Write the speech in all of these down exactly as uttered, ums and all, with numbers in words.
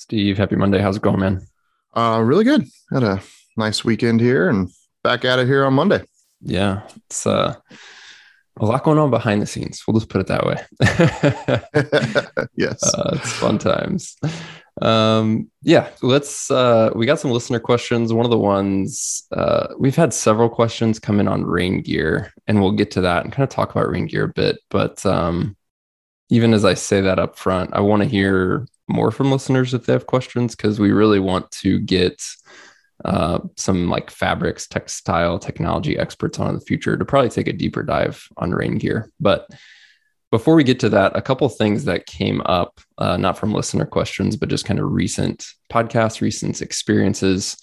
Steve, happy Monday. How's it going, man? Uh, really good. Had a nice weekend here and back at it here on Monday. Yeah, it's uh, a lot going on behind the scenes. We'll just put it that way. Yes. Uh, it's fun times. Um, yeah, let's, uh, we got some listener questions. One of the ones, uh, we've had several questions come in on rain gear, and we'll get to that and kind of talk about rain gear a bit. But um, even as I say that up front, I want to hear more from listeners if they have questions, because we really want to get uh, some like fabrics, textile technology experts on in the future to probably take a deeper dive on rain gear. But before we get to that, a couple of things that came up, uh, not from listener questions, but just kind of recent podcasts, recent experiences.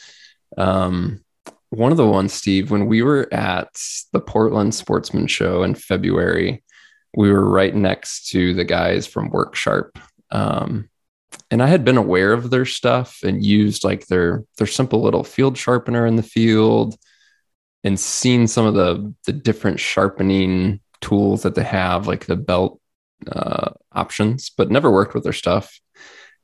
Um, one of the ones, Steve, when we were at the Portland Sportsman Show in February, we were right next to the guys from Work Sharp. Um, and I had been aware of their stuff and used like their, their simple little field sharpener in the field and seen some of the, the different sharpening tools that they have, like the belt uh, options, but never worked with their stuff.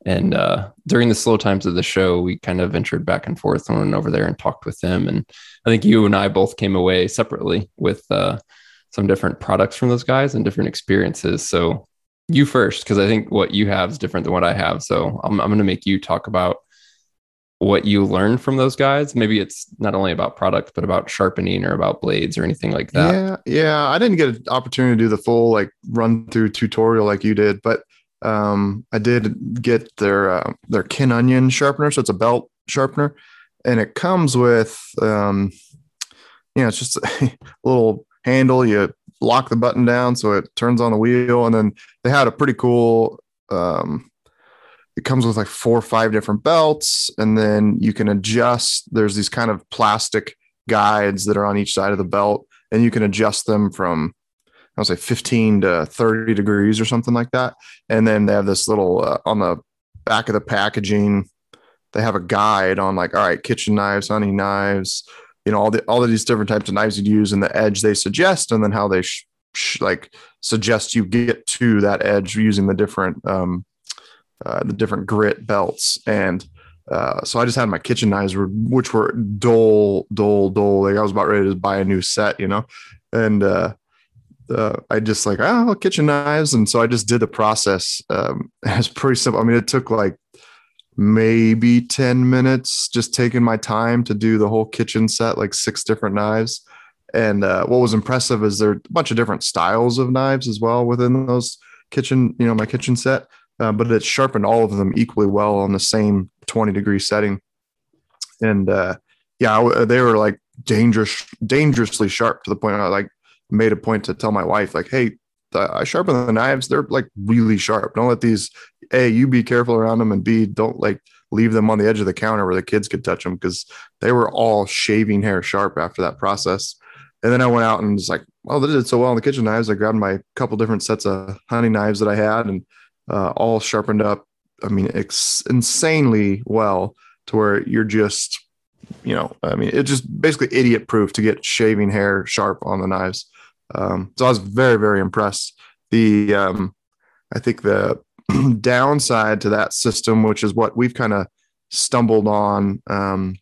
And uh, during the slow times of the show, we kind of ventured back and forth and went over there and talked with them. And I think you and I both came away separately with uh, some different products from those guys and different experiences. So you first, because I think what you have is different than what I have. So I'm, I'm going to make you talk about what you learned from those guys. Maybe it's not only about products, but about sharpening or about blades or anything like that. Yeah. Yeah. I didn't get an opportunity to do the full like run through tutorial like you did, but um, I did get their, uh, their Ken Onion sharpener. So it's a belt sharpener, and it comes with, um, you know, it's just a little handle. You lock the button down so it turns on the wheel. And then they had a pretty cool, um, it comes with like four or five different belts, and then you can adjust. There's these kind of plastic guides that are on each side of the belt, and you can adjust them from, I would say, fifteen to thirty degrees or something like that. And then they have this little uh, on the back of the packaging, they have a guide on like, all right, kitchen knives, hunting knives, you know, all the, all of these different types of knives you'd use, and the edge they suggest, and then how they sh- sh- like suggest you get to that edge using the different, um, Uh, the different grit belts. And uh, so I just had my kitchen knives, were, which were dull, dull, dull. Like I was about ready to buy a new set, you know? And uh, uh, I just like, oh, kitchen knives. And so I just did the process. Um, it was pretty simple. I mean, it took like maybe ten minutes, just taking my time to do the whole kitchen set, like six different knives. And uh, what was impressive is there are a bunch of different styles of knives as well within those kitchen, you know, my kitchen set. Uh, but it sharpened all of them equally well on the same twenty degree setting. And uh, yeah, I, they were like dangerous, dangerously sharp, to the point I like made a point to tell my wife, like, hey, the, I sharpen the knives. They're like really sharp. Don't let these, A, you be careful around them, and B, don't like leave them on the edge of the counter where the kids could touch them, because they were all shaving hair sharp after that process. And then I went out and was like, oh, they did so well on the kitchen knives. I grabbed my couple different sets of hunting knives that I had, and Uh, all sharpened up. I mean, it's insanely well to where you're just, you know, I mean, it's just basically idiot proof to get shaving hair sharp on the knives. Um, so I was very, very impressed. The, um, I think the downside to that system, which is what we've kind of stumbled on um,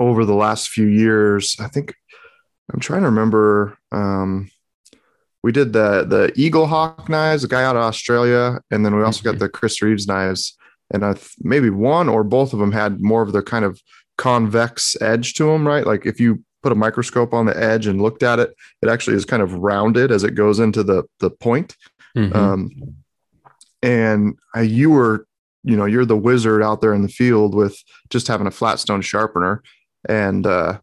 over the last few years, I think I'm trying to remember, um, we did the the Eagle Hawk knives, a guy out of Australia, and then we also got the Chris Reeves knives. And I th- maybe one or both of them had more of the kind of convex edge to them, right? Like if you put a microscope on the edge and looked at it, it actually is kind of rounded as it goes into the the point. Mm-hmm. Um, and I, you were, you know, you're the wizard out there in the field with just having a flat stone sharpener, and uh,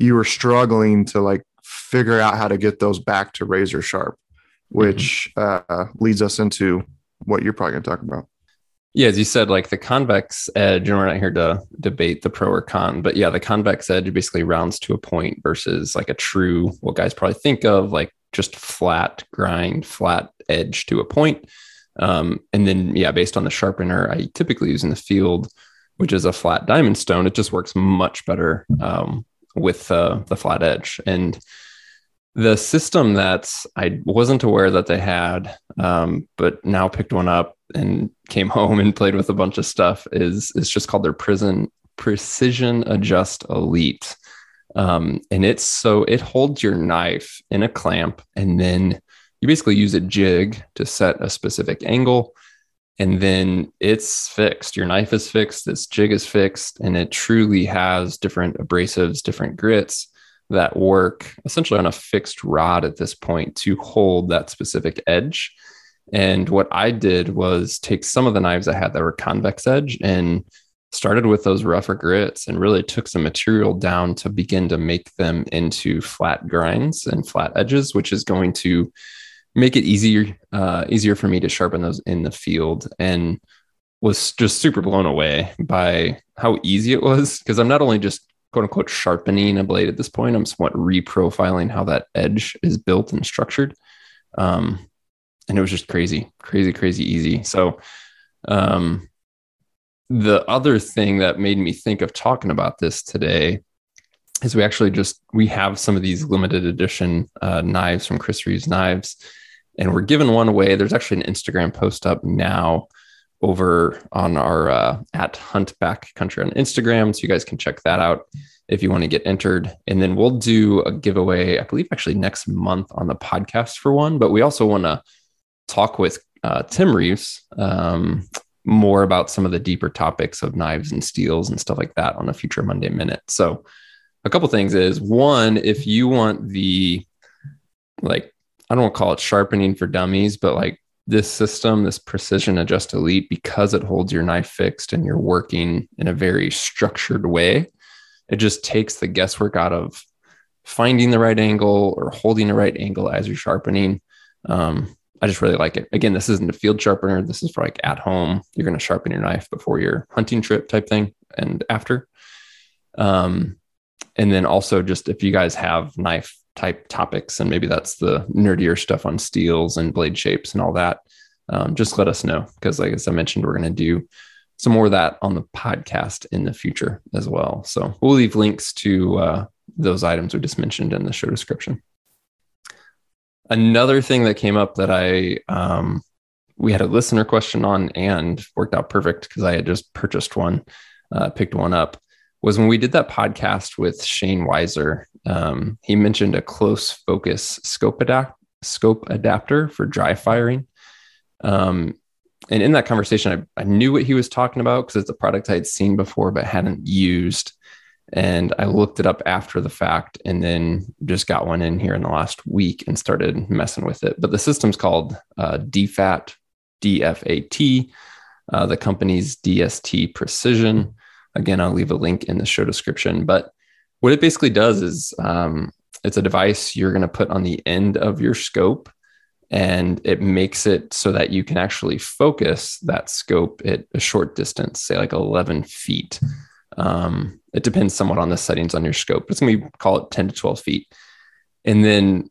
you were struggling to like figure out how to get those back to razor sharp, which mm-hmm. uh, leads us into what you're probably going to talk about. Yeah, as you said, like the convex edge, and we're not here to debate the pro or con, but yeah, the convex edge basically rounds to a point versus like a true, what guys probably think of, like just flat grind, flat edge to a point. Um, and then, yeah, based on the sharpener I typically use in the field, which is a flat diamond stone, it just works much better um, with uh, the flat edge. And The system that's, I wasn't aware that they had, um, but now picked one up and came home and played with a bunch of stuff, is it's just called their Precision Precision Adjust Elite. Um, and it's so it holds your knife in a clamp, and then you basically use a jig to set a specific angle, and then it's fixed. Your knife is fixed, this jig is fixed, and it truly has different abrasives, different grits that work essentially on a fixed rod at this point to hold that specific edge. And what I did was take some of the knives I had that were convex edge and started with those rougher grits and really took some material down to begin to make them into flat grinds and flat edges, which is going to make it easier, uh, easier for me to sharpen those in the field. And was just super blown away by how easy it was, because I'm not only just quote unquote sharpening a blade at this point, I'm somewhat reprofiling how that edge is built and structured. Um, and it was just crazy, crazy, crazy easy. So um, the other thing that made me think of talking about this today is we actually just, we have some of these limited edition uh, knives from Chris Reeves Knives, and we're giving one away. There's actually an Instagram post up now over on our uh, at Huntback Country on Instagram. So you guys can check that out if you want to get entered. And then we'll do a giveaway, I believe actually next month on the podcast for one, but we also want to talk with uh, Tim Reeves um, more about some of the deeper topics of knives and steels and stuff like that on a future Monday Minute. So a couple things is, one, if you want the, like, I don't want to call it sharpening for dummies, but like this system, this Precision Adjust Elite, because it holds your knife fixed and you're working in a very structured way, it just takes the guesswork out of finding the right angle or holding the right angle as you're sharpening. Um, I just really like it. Again, this isn't a field sharpener. This is for like at home. You're going to sharpen your knife before your hunting trip type thing and after. Um, and then also just if you guys have knife type topics, and maybe that's the nerdier stuff on steels and blade shapes and all that, um, just let us know. Because like as I mentioned, we're going to do some more of that on the podcast in the future as well. So we'll leave links to uh, those items we just mentioned in the show description. Another thing that came up that I, um, we had a listener question on and worked out perfect because I had just purchased one, uh, picked one up, was when we did that podcast with Shane Weiser, um, he mentioned a close focus scope adapt scope adapter for dry firing. Um, and in that conversation, I, I knew what he was talking about because it's a product I had seen before but hadn't used. And I looked it up after the fact and then just got one in here in the last week and started messing with it. But the system's called uh, D FAT, D F A T, uh, the company's D S T Precision. Again, I'll leave a link in the show description. But what it basically does is um, it's a device you're going to put on the end of your scope, and it makes it so that you can actually focus that scope at a short distance, say like eleven feet. Um, it depends somewhat on the settings on your scope. It's going to be, call it ten to twelve feet. And then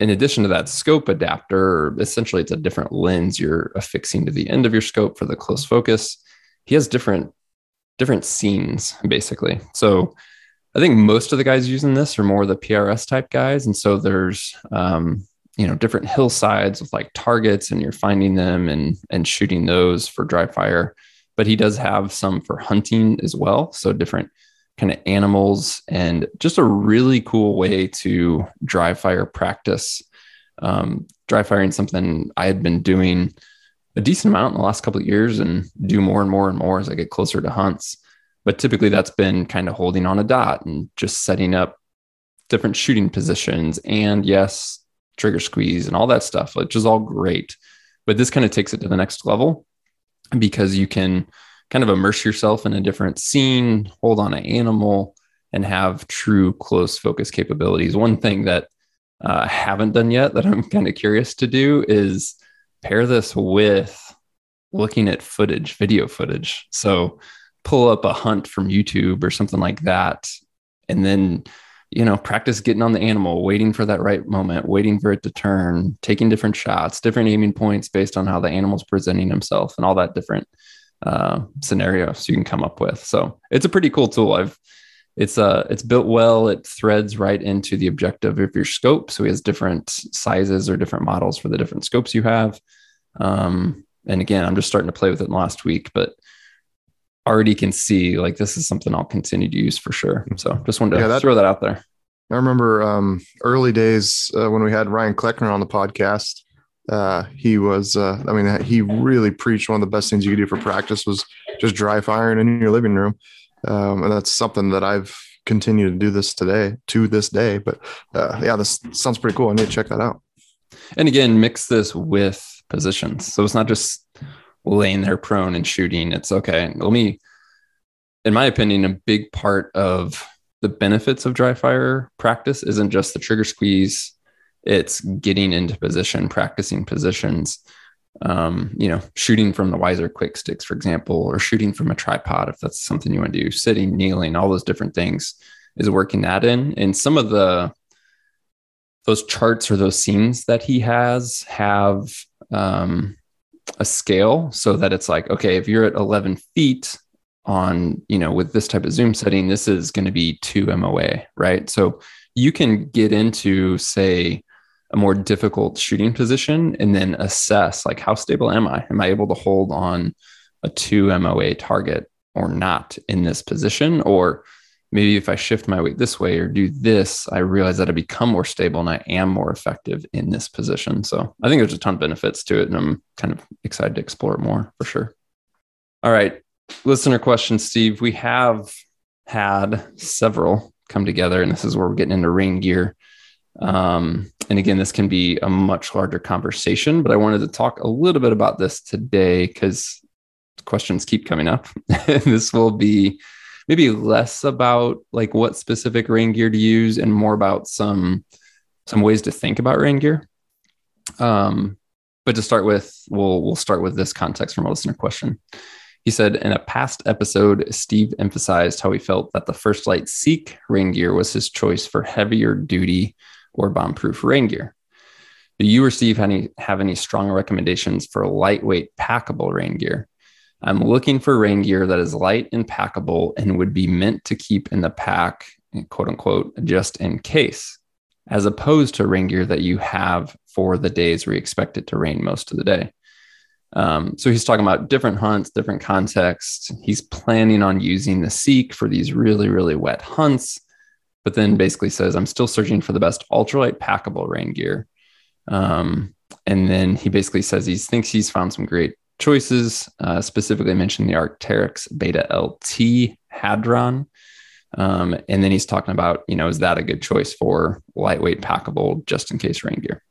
in addition to that scope adapter, essentially it's a different lens you're affixing to the end of your scope for the close focus. He has different, different scenes basically. So I think most of the guys using this are more the P R S type guys. And so there's, um, you know, different hillsides with like targets, and you're finding them and, and shooting those for dry fire. But he does have some for hunting as well. So different kind of animals, and just a really cool way to dry fire practice. Um, dry firing is something I had been doing a decent amount in the last couple of years and do more and more and more as I get closer to hunts. But typically that's been kind of holding on a dot and just setting up different shooting positions and yes, trigger squeeze and all that stuff, which is all great. But this kind of takes it to the next level, because you can kind of immerse yourself in a different scene, hold on an animal, and have true close focus capabilities. One thing that uh, I haven't done yet that I'm kind of curious to do is pair this with looking at footage, video footage. So pull up a hunt from YouTube or something like that, and then, you know, practice getting on the animal, waiting for that right moment, waiting for it to turn, taking different shots, different aiming points based on how the animal's presenting himself and all that different uh, scenarios you can come up with. So it's a pretty cool tool. I've It's uh, it's built well. It threads right into the objective of your scope. So it has different sizes or different models for the different scopes you have. Um, and again, I'm just starting to play with it last week, but already can see like this is something I'll continue to use for sure. So just wanted to yeah, that, throw that out there. I remember um, early days uh, when we had Ryan Kleckner on the podcast. Uh, he was, uh, I mean, he really preached one of the best things you could do for practice was just dry firing in your living room. Um, and that's something that I've continued to do this today to this day, but, uh, yeah, this sounds pretty cool. I need to check that out. And again, mix this with positions. So it's not just laying there prone and shooting. It's okay. Let me, in my opinion, a big part of the benefits of dry fire practice isn't just the trigger squeeze. It's getting into position, practicing positions, um, you know, shooting from the Weiser quick sticks, for example, or shooting from a tripod, if that's something you want to do, sitting, kneeling, all those different things is working that in. And some of the, those charts or those scenes that he has have um, a scale so that it's like, okay, if you're at eleven feet on, you know, with this type of zoom setting, this is going to be two M O A, right? So you can get into, say, a more difficult shooting position and then assess like, how stable am I? Am I able to hold on a two M O A target or not in this position? Or maybe if I shift my weight this way or do this, I realize that I become more stable and I am more effective in this position. So I think there's a ton of benefits to it and I'm kind of excited to explore it more for sure. All right, listener question, Steve, we have had several come together and this is where we're getting into rain gear. Um, and again, this can be a much larger conversation, but I wanted to talk a little bit about this today because questions keep coming up. And this will be maybe less about like what specific rain gear to use and more about some, some ways to think about rain gear. Um, but to start with, we'll, we'll start with this context from a listener question. He said, in a past episode, Steve emphasized how he felt that the First Light Seek rain gear was his choice for heavier duty or bomb-proof rain gear. Do you or Steve have any, have any strong recommendations for lightweight packable rain gear? I'm looking for rain gear that is light and packable and would be meant to keep in the pack, quote unquote, just in case, as opposed to rain gear that you have for the days where you expect it to rain most of the day. Um, so he's talking about different hunts, different contexts. He's planning on using the Seek for these really, really wet hunts. But then basically says, I'm still searching for the best ultralight packable rain gear. Um, and then he basically says he thinks he's found some great choices, uh, specifically mentioned the Arc'teryx Beta L T Hadron. Um, and then he's talking about, you know, is that a good choice for lightweight packable just in case rain gear?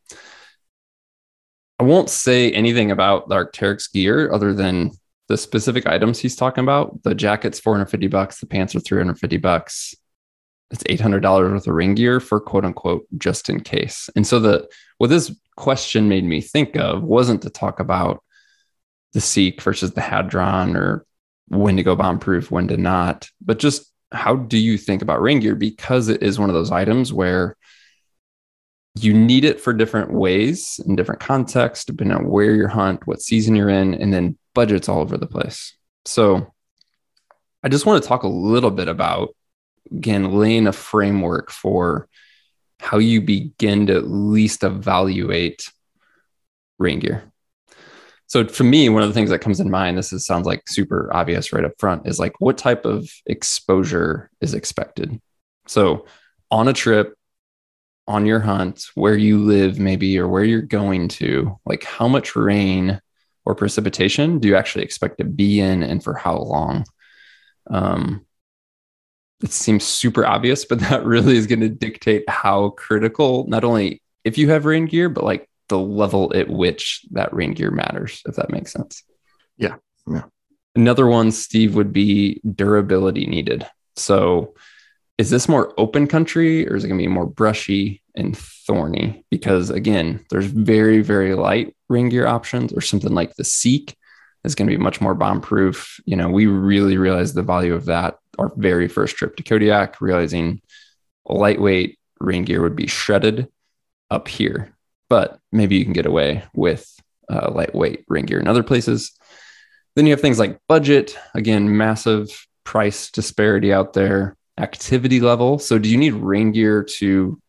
I won't say anything about the Arc'teryx gear other than the specific items he's talking about. The jacket's four hundred fifty bucks, the pants are three hundred fifty bucks. It's eight hundred dollars worth of rain gear for quote unquote, just in case. And so the, what this question made me think of wasn't to talk about the Seek versus the Hadron or when to go bomb proof, when to not, but just how do you think about rain gear? Because it is one of those items where you need it for different ways in different contexts, depending on where you hunt, what season you're in, and then budgets all over the place. So I just want to talk a little bit about, again, laying a framework for how you begin to at least evaluate rain gear. So for me, one of the things that comes in mind, this is, sounds like super obvious right up front, is like what type of exposure is expected. So on a trip, on your hunt, where you live maybe, or where you're going to, like how much rain or precipitation do you actually expect to be in and for how long? Um, It seems super obvious, but that really is going to dictate how critical, not only if you have rain gear, but like the level at which that rain gear matters, if that makes sense. Yeah. Yeah. Another one, Steve, would be durability needed. So is this more open country or is it going to be more brushy and thorny? Because again, there's very, very light rain gear options or something like the Seek is going to be much more bomb proof. You know, we really realized the value of that our very first trip to Kodiak, realizing lightweight rain gear would be shredded up here, but maybe you can get away with uh, lightweight rain gear in other places. Then you have things like budget, again, massive price disparity out there. activity level. So do you need rain gear to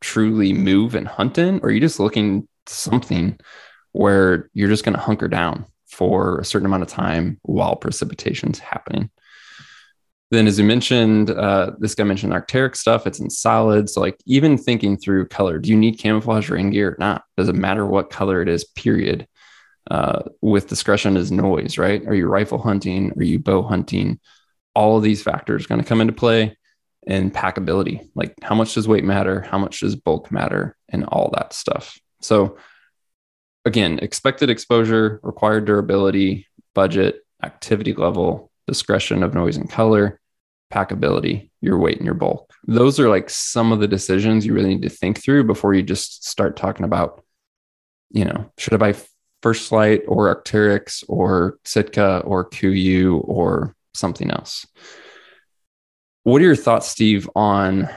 truly move and hunt in, or are you just looking something where you're just going to hunker down for a certain amount of time while precipitation's happening? Then, as you mentioned, uh, this guy mentioned Arc'teryx stuff. It's in solids. So like even thinking through color, do you need camouflage rain gear or not? Does it matter what color it is, period? Uh, with discretion is noise, right? Are you rifle hunting? Are you bow hunting? All of these factors are going to come into play. And packability, like how much does weight matter? How much does bulk matter? And all that stuff. So again, expected exposure, required durability, budget, activity level, discretion of noise and color, packability, your weight and your bulk. Those are like some of the decisions you really need to think through before you just start talking about, you know, should I buy First Light or Arc'teryx or Sitka or K U I U or something else? What are your thoughts, Steve, on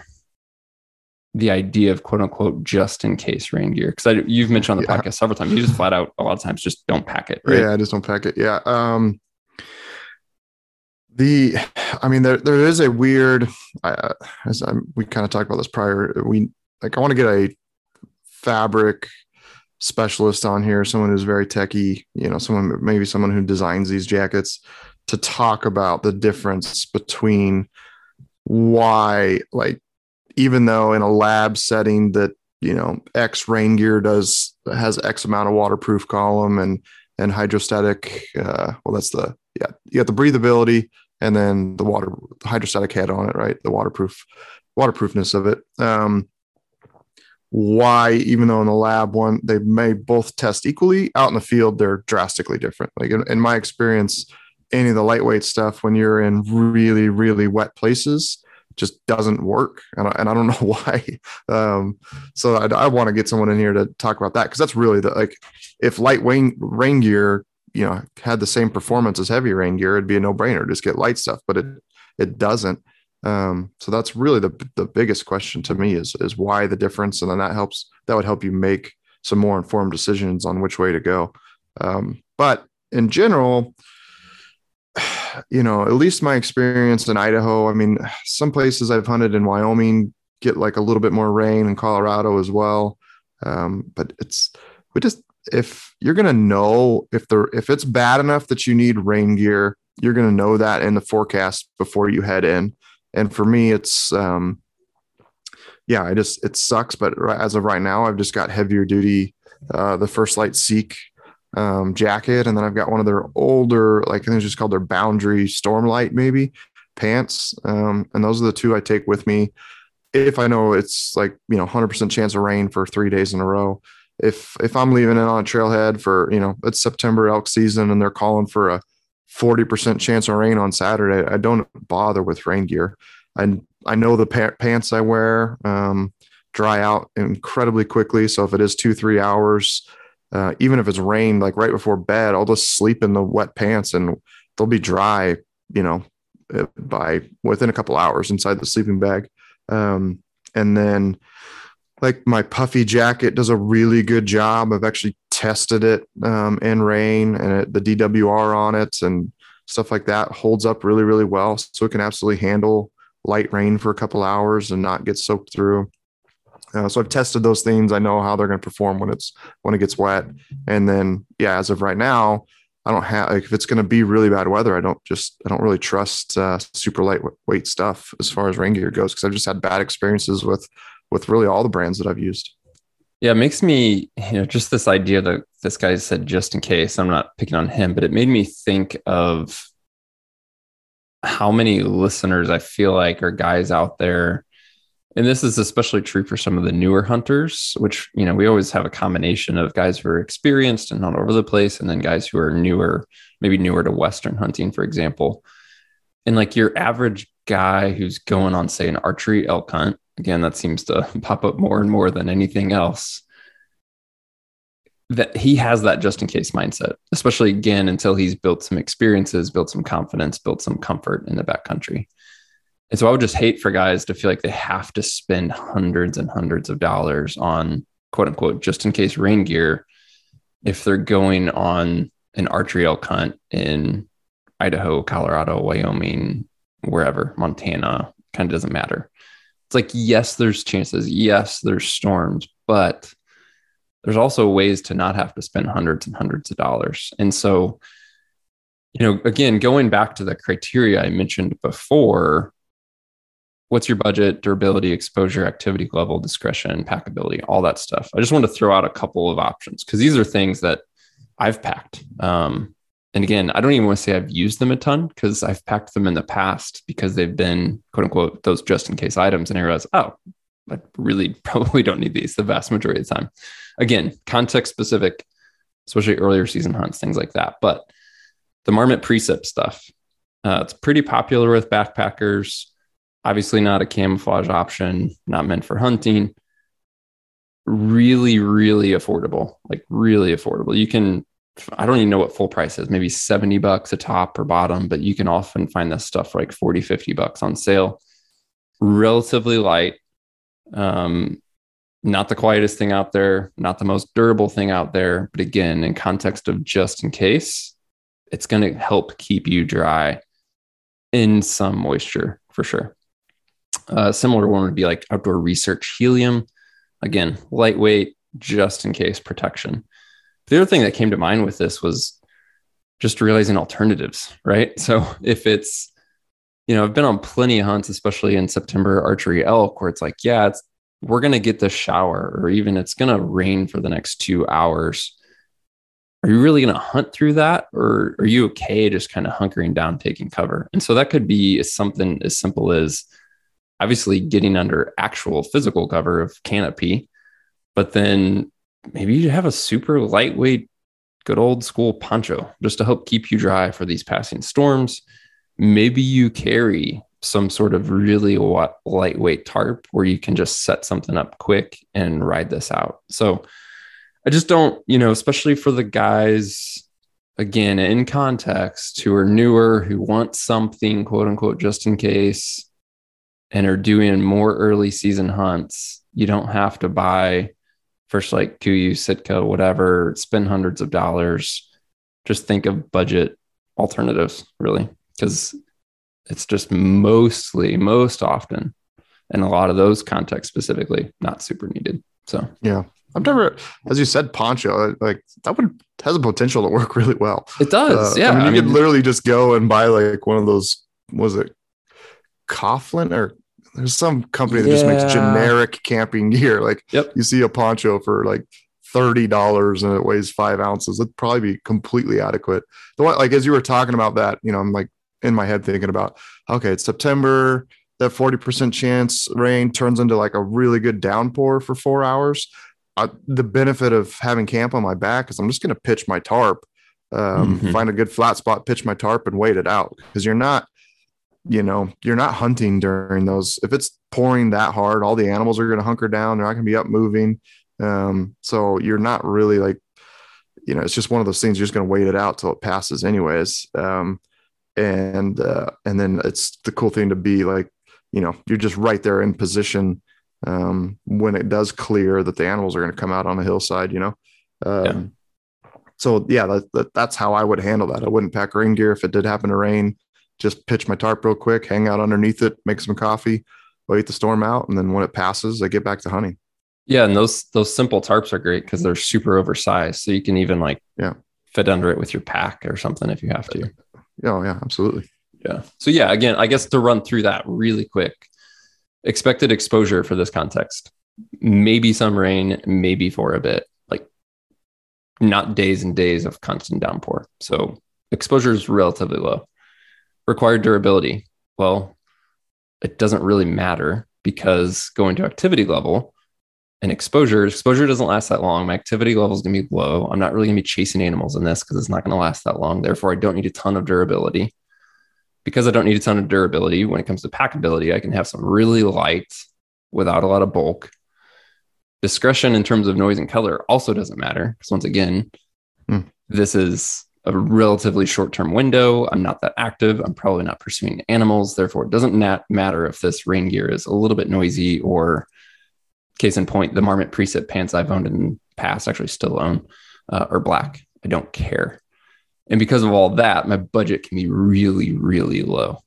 the idea of quote unquote just in case rain gear? Because you've mentioned on the yeah. podcast several times, you just flat out a lot of times just don't pack it, right? Yeah, I just don't pack it. Yeah. Um, the, I mean, there there is a weird, uh, as I'm, we kind of talked about this prior, we like, I want to get a fabric specialist on here, someone who's very techie, you know, someone, maybe someone who designs these jackets, to talk about the difference between why, like, even though in a lab setting that, you know, X rain gear does has X amount of waterproof column and and hydrostatic, uh well that's the yeah you got the breathability and then the water hydrostatic head on it, right? The waterproof waterproofness of it. Um why, even though in the lab one they may both test equally, out in the field they're drastically different. Like in, in my experience, any of the lightweight stuff, when you're in really, really wet places, just doesn't work. And I, and I don't know why. Um, so I, I want to get someone in here to talk about that, because that's really the, like, if light rain, rain gear, you know, had the same performance as heavy rain gear, it'd be a no brainer. Just get light stuff, but it, it doesn't. Um, so that's really the the biggest question to me is, is why the difference. And then that helps, that would help you make some more informed decisions on which way to go. Um, but in general, you know, at least my experience in Idaho, I mean, some places I've hunted in Wyoming get like a little bit more rain, in Colorado as well. Um, but it's, we just, if you're going to know if the, if it's bad enough that you need rain gear, you're going to know that in the forecast before you head in. And for me, it's, um, yeah, I just, it sucks. But as of right now, I've just got heavier duty, uh, the First Light Seek um jacket, and then I've got one of their older, like I think it's just called their Boundary Stormlight maybe pants, um and those are the two I take with me if I know it's like, you know, one hundred percent chance of rain for three days in a row. If if I'm leaving it on a trailhead for, you know, it's September elk season and they're calling for a forty percent chance of rain on Saturday, I don't bother with rain gear. And I, I know the pa- pants I wear um dry out incredibly quickly, so if it is two three hours, Uh, even if it's rained, like right before bed, I'll just sleep in the wet pants and they'll be dry, you know, by within a couple hours inside the sleeping bag. Um, and then like my puffy jacket does a really good job. I've actually tested it um, in rain, and it, the D W R on it and stuff like that holds up really, really well. So it can absolutely handle light rain for a couple hours and not get soaked through. Uh, so I've tested those things. I know how they're going to perform when it's, when it gets wet. And then, yeah, as of right now, I don't have, like, if it's going to be really bad weather, I don't just, I don't really trust uh, super lightweight stuff as far as rain gear goes, because I've just had bad experiences with, with really all the brands that I've used. Yeah. It makes me, you know, just this idea that this guy said, just in case, I'm not picking on him, but it made me think of how many listeners I feel like are guys out there. And this is especially true for some of the newer hunters, which, you know, we always have a combination of guys who are experienced and not over the place, and then guys who are newer, maybe newer to Western hunting, for example. And like your average guy who's going on, say, an archery elk hunt, again, that seems to pop up more and more than anything else, that he has that just in case mindset, especially again, until he's built some experiences, built some confidence, built some comfort in the backcountry. And so I would just hate for guys to feel like they have to spend hundreds and hundreds of dollars on quote unquote, just in case rain gear, if they're going on an archery elk hunt in Idaho, Colorado, Wyoming, wherever, Montana, kind of doesn't matter. It's like, yes, there's chances. Yes, there's storms, but there's also ways to not have to spend hundreds and hundreds of dollars. And so, you know, again, going back to the criteria I mentioned before, what's your budget, durability, exposure, activity level, discretion, packability, all that stuff. I just want to throw out a couple of options because these are things that I've packed. Um, and again, I don't even want to say I've used them a ton because I've packed them in the past because they've been, quote unquote, those just in case items. And I realized, oh, I really probably don't need these the vast majority of the time. Again, context specific, especially earlier season hunts, things like that. But the Marmot Precip stuff, uh, it's pretty popular with backpackers. Obviously not a camouflage option, not meant for hunting. Really, really affordable, like really affordable. You can, I don't even know what full price is, maybe seventy bucks a top or bottom, but you can often find this stuff for like forty, fifty bucks on sale. Relatively light. Um, not the quietest thing out there, not the most durable thing out there. But again, in context of just in case, it's going to help keep you dry in some moisture for sure. Uh, similar one would be like Outdoor Research Helium. Again, lightweight, just in case protection. The other thing that came to mind with this was just realizing alternatives, right? So if it's, you know, I've been on plenty of hunts, especially in September archery elk, where it's like, yeah, it's, we're going to get the shower, or even it's going to rain for the next two hours. Are you really going to hunt through that? Or are you okay just kind of hunkering down, taking cover? And so that could be something as simple as obviously getting under actual physical cover of canopy, but then maybe you have a super lightweight, good old school poncho just to help keep you dry for these passing storms. Maybe you carry some sort of really lightweight tarp where you can just set something up quick and ride this out. So I just don't, you know, especially for the guys, again, in context, who are newer, who want something, quote unquote, just in case, and are doing more early season hunts. You don't have to buy First Light, K U I U, Sitka, whatever, spend hundreds of dollars. Just think of budget alternatives, really, because it's just mostly, most often, and a lot of those contexts specifically, not super needed. So, yeah. I've never, as you said, poncho, like that would has a potential to work really well. It does. Uh, yeah. I mean, you I could mean, literally just go and buy like one of those, was it Coughlin or there's some company that yeah. just makes generic camping gear. Like yep. you see a poncho for like thirty dollars and it weighs five ounces. That'd probably be completely adequate. The one, like, as you were talking about that, you know, I'm like in my head thinking about, okay, it's September. That forty percent chance rain turns into like a really good downpour for four hours. I, the benefit of having camp on my back is I'm just going to pitch my tarp, um, mm-hmm. find a good flat spot, pitch my tarp and wait it out. Cause you're not, you know, you're not hunting during those. If it's pouring that hard, all the animals are going to hunker down. They're not going to be up moving. Um, so you're not really like, you know, it's just one of those things. You're just going to wait it out till it passes anyways. Um, and, uh, and then it's the cool thing to be like, you know, you're just right there in position um when it does clear that the animals are going to come out on the hillside, you know. Um yeah. so yeah that, that, that's how I would handle that. I wouldn't pack rain gear. If it did happen to rain, just pitch my tarp real quick, hang out underneath it, make some coffee, wait the storm out, and then when it passes I get back to hunting. Yeah, and those those simple tarps are great because they're super oversized, so you can even like yeah fit under it with your pack or something if you have to. Oh yeah, absolutely. Yeah, so yeah, again, I guess to run through that really quick, expected exposure for this context, maybe some rain, maybe for a bit, like not days and days of constant downpour. So exposure is relatively low. Required durability. Well, it doesn't really matter because going to activity level and exposure, exposure doesn't last that long. My activity level is going to be low. I'm not really going to be chasing animals in this because it's not going to last that long. Therefore, I don't need a ton of durability. Because I don't need a ton of durability, when it comes to packability, I can have some really light without a lot of bulk. Discretion in terms of noise and color also doesn't matter. Because once again, mm. this is a relatively short-term window. I'm not that active. I'm probably not pursuing animals. Therefore, it doesn't nat- matter if this rain gear is a little bit noisy or, case in point, the Marmot Precip pants I've owned in the past, actually still own, uh, are black. I don't care. And because of all that, my budget can be really, really low.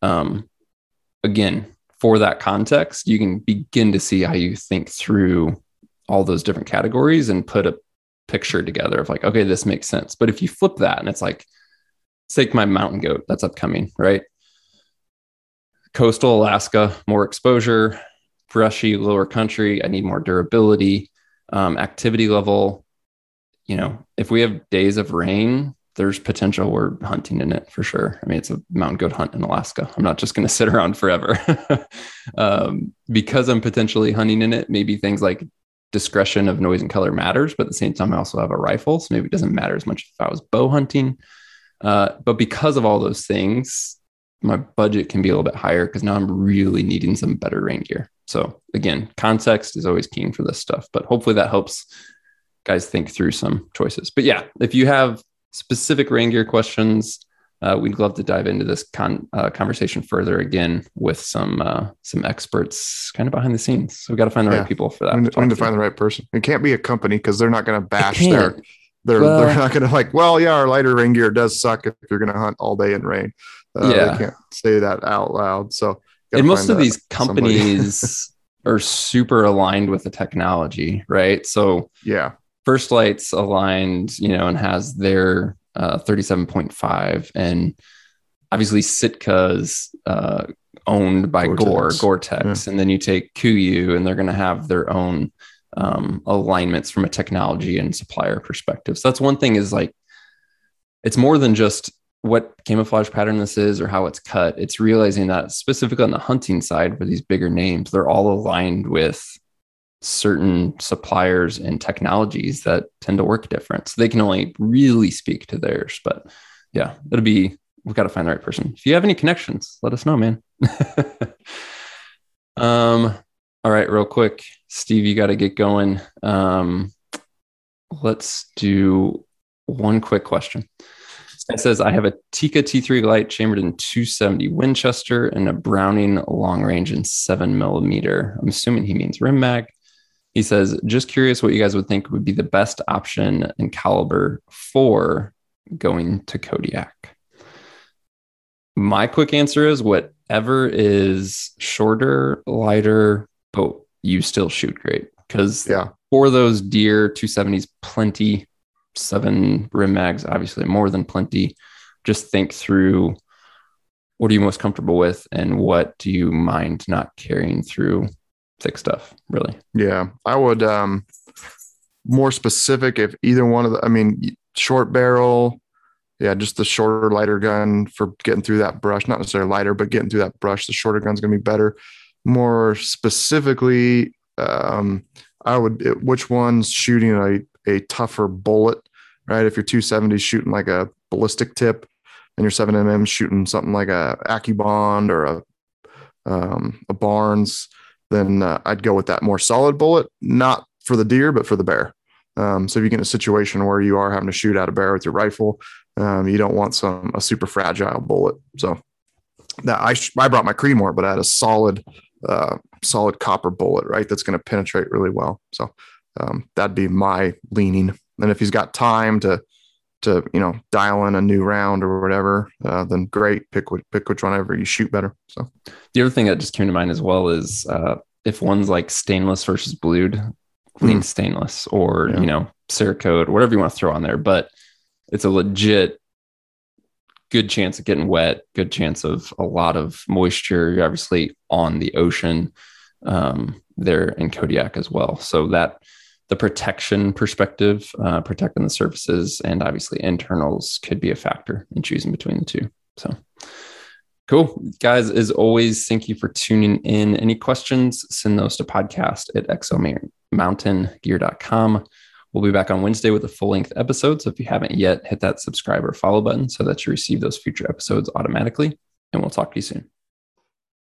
Um, again, for that context, you can begin to see how you think through all those different categories and put a picture together of like, okay, this makes sense. But if you flip that and it's like, let's take my mountain goat that's upcoming, right? Coastal Alaska, more exposure, brushy, lower country. I need more durability, um, activity level. You know, if we have days of rain, there's potential we're hunting in it for sure. I mean, it's a mountain goat hunt in Alaska. I'm not just going to sit around forever. um, because I'm potentially hunting in it, maybe things like discretion of noise and color matters, but at the same time, I also have a rifle. So maybe it doesn't matter as much if I was bow hunting. Uh, but because of all those things, my budget can be a little bit higher because now I'm really needing some better rain gear. So again, context is always key for this stuff, but hopefully that helps guys think through some choices. But yeah, if you have specific rain gear questions, uh, we'd love to dive into this con- uh, conversation further again with some uh, some experts kind of behind the scenes. So we've got to find the yeah. right people for that. We need to, to, to find the right person. It can't be a company because they're not going to bash their... They're, well, they're not going to like, well, yeah, our lighter rain gear does suck if you're going to hunt all day in rain. Uh, yeah. They can't say that out loud. So, and most of these companies are super aligned with the technology, right? So yeah, First Light's aligned, you know, and has their uh, thirty-seven point five, and obviously Sitka's uh, owned by Gore, Gore-Tex, yeah. And then you take K U I U, and they're going to have their own um, alignments from a technology and supplier perspective. So that's one thing, is like, it's more than just what camouflage pattern this is or how it's cut. It's realizing that specifically on the hunting side for these bigger names, they're all aligned with certain suppliers and technologies that tend to work different. So they can only really speak to theirs, but yeah, it'll be, we've got to find the right person. If you have any connections, let us know, man. um, All right, real quick, Steve, you got to get going. Um, let's do one quick question. It says, I have a Tikka T three light chambered in two seventy Winchester and a Browning long range in seven millimeter. I'm assuming he means rim mag. He says, just curious what you guys would think would be the best option and caliber for going to Kodiak. My quick answer is whatever is shorter, lighter, but you still shoot great. Because yeah. for those deer, two seventies, plenty. Seven rim mags, obviously more than plenty. Just think through, what are you most comfortable with and what do you mind not carrying through thick stuff, really? Yeah, I would, um, more specific if either one of the, I mean, short barrel, yeah, just the shorter, lighter gun for getting through that brush, not necessarily lighter, but getting through that brush, the shorter gun's going to be better. More specifically, um, I would, which one's shooting a, a tougher bullet, right? If you're two seventy shooting like a ballistic tip and your seven millimeter shooting something like a AccuBond or a, um, a Barnes, then uh, I'd go with that more solid bullet, not for the deer, but for the bear. Um, so if you get in a situation where you are having to shoot at a bear with your rifle, um, you don't want some, a super fragile bullet. So that I, sh- I brought my Creedmoor, but I had a solid, uh, solid copper bullet, right? That's going to penetrate really well. So, Um, that'd be my leaning. And if he's got time to, to, you know, dial in a new round or whatever, uh, then great, pick, pick which one ever you shoot better. So the other thing that just came to mind as well is, uh, if one's like stainless versus blued, lean mm. stainless or, yeah. you know, Cerakote, whatever you want to throw on there, but it's a legit good chance of getting wet, good chance of a lot of moisture. You're obviously on the ocean, um, there in Kodiak as well. So that, the protection perspective, uh, protecting the surfaces and obviously internals could be a factor in choosing between the two. So cool. Guys, as always, thank you for tuning in. Any questions, send those to podcast at exomountaingear dot com. We'll be back on Wednesday with a full-length episode. So if you haven't yet, hit that subscribe or follow button so that you receive those future episodes automatically. And we'll talk to you soon.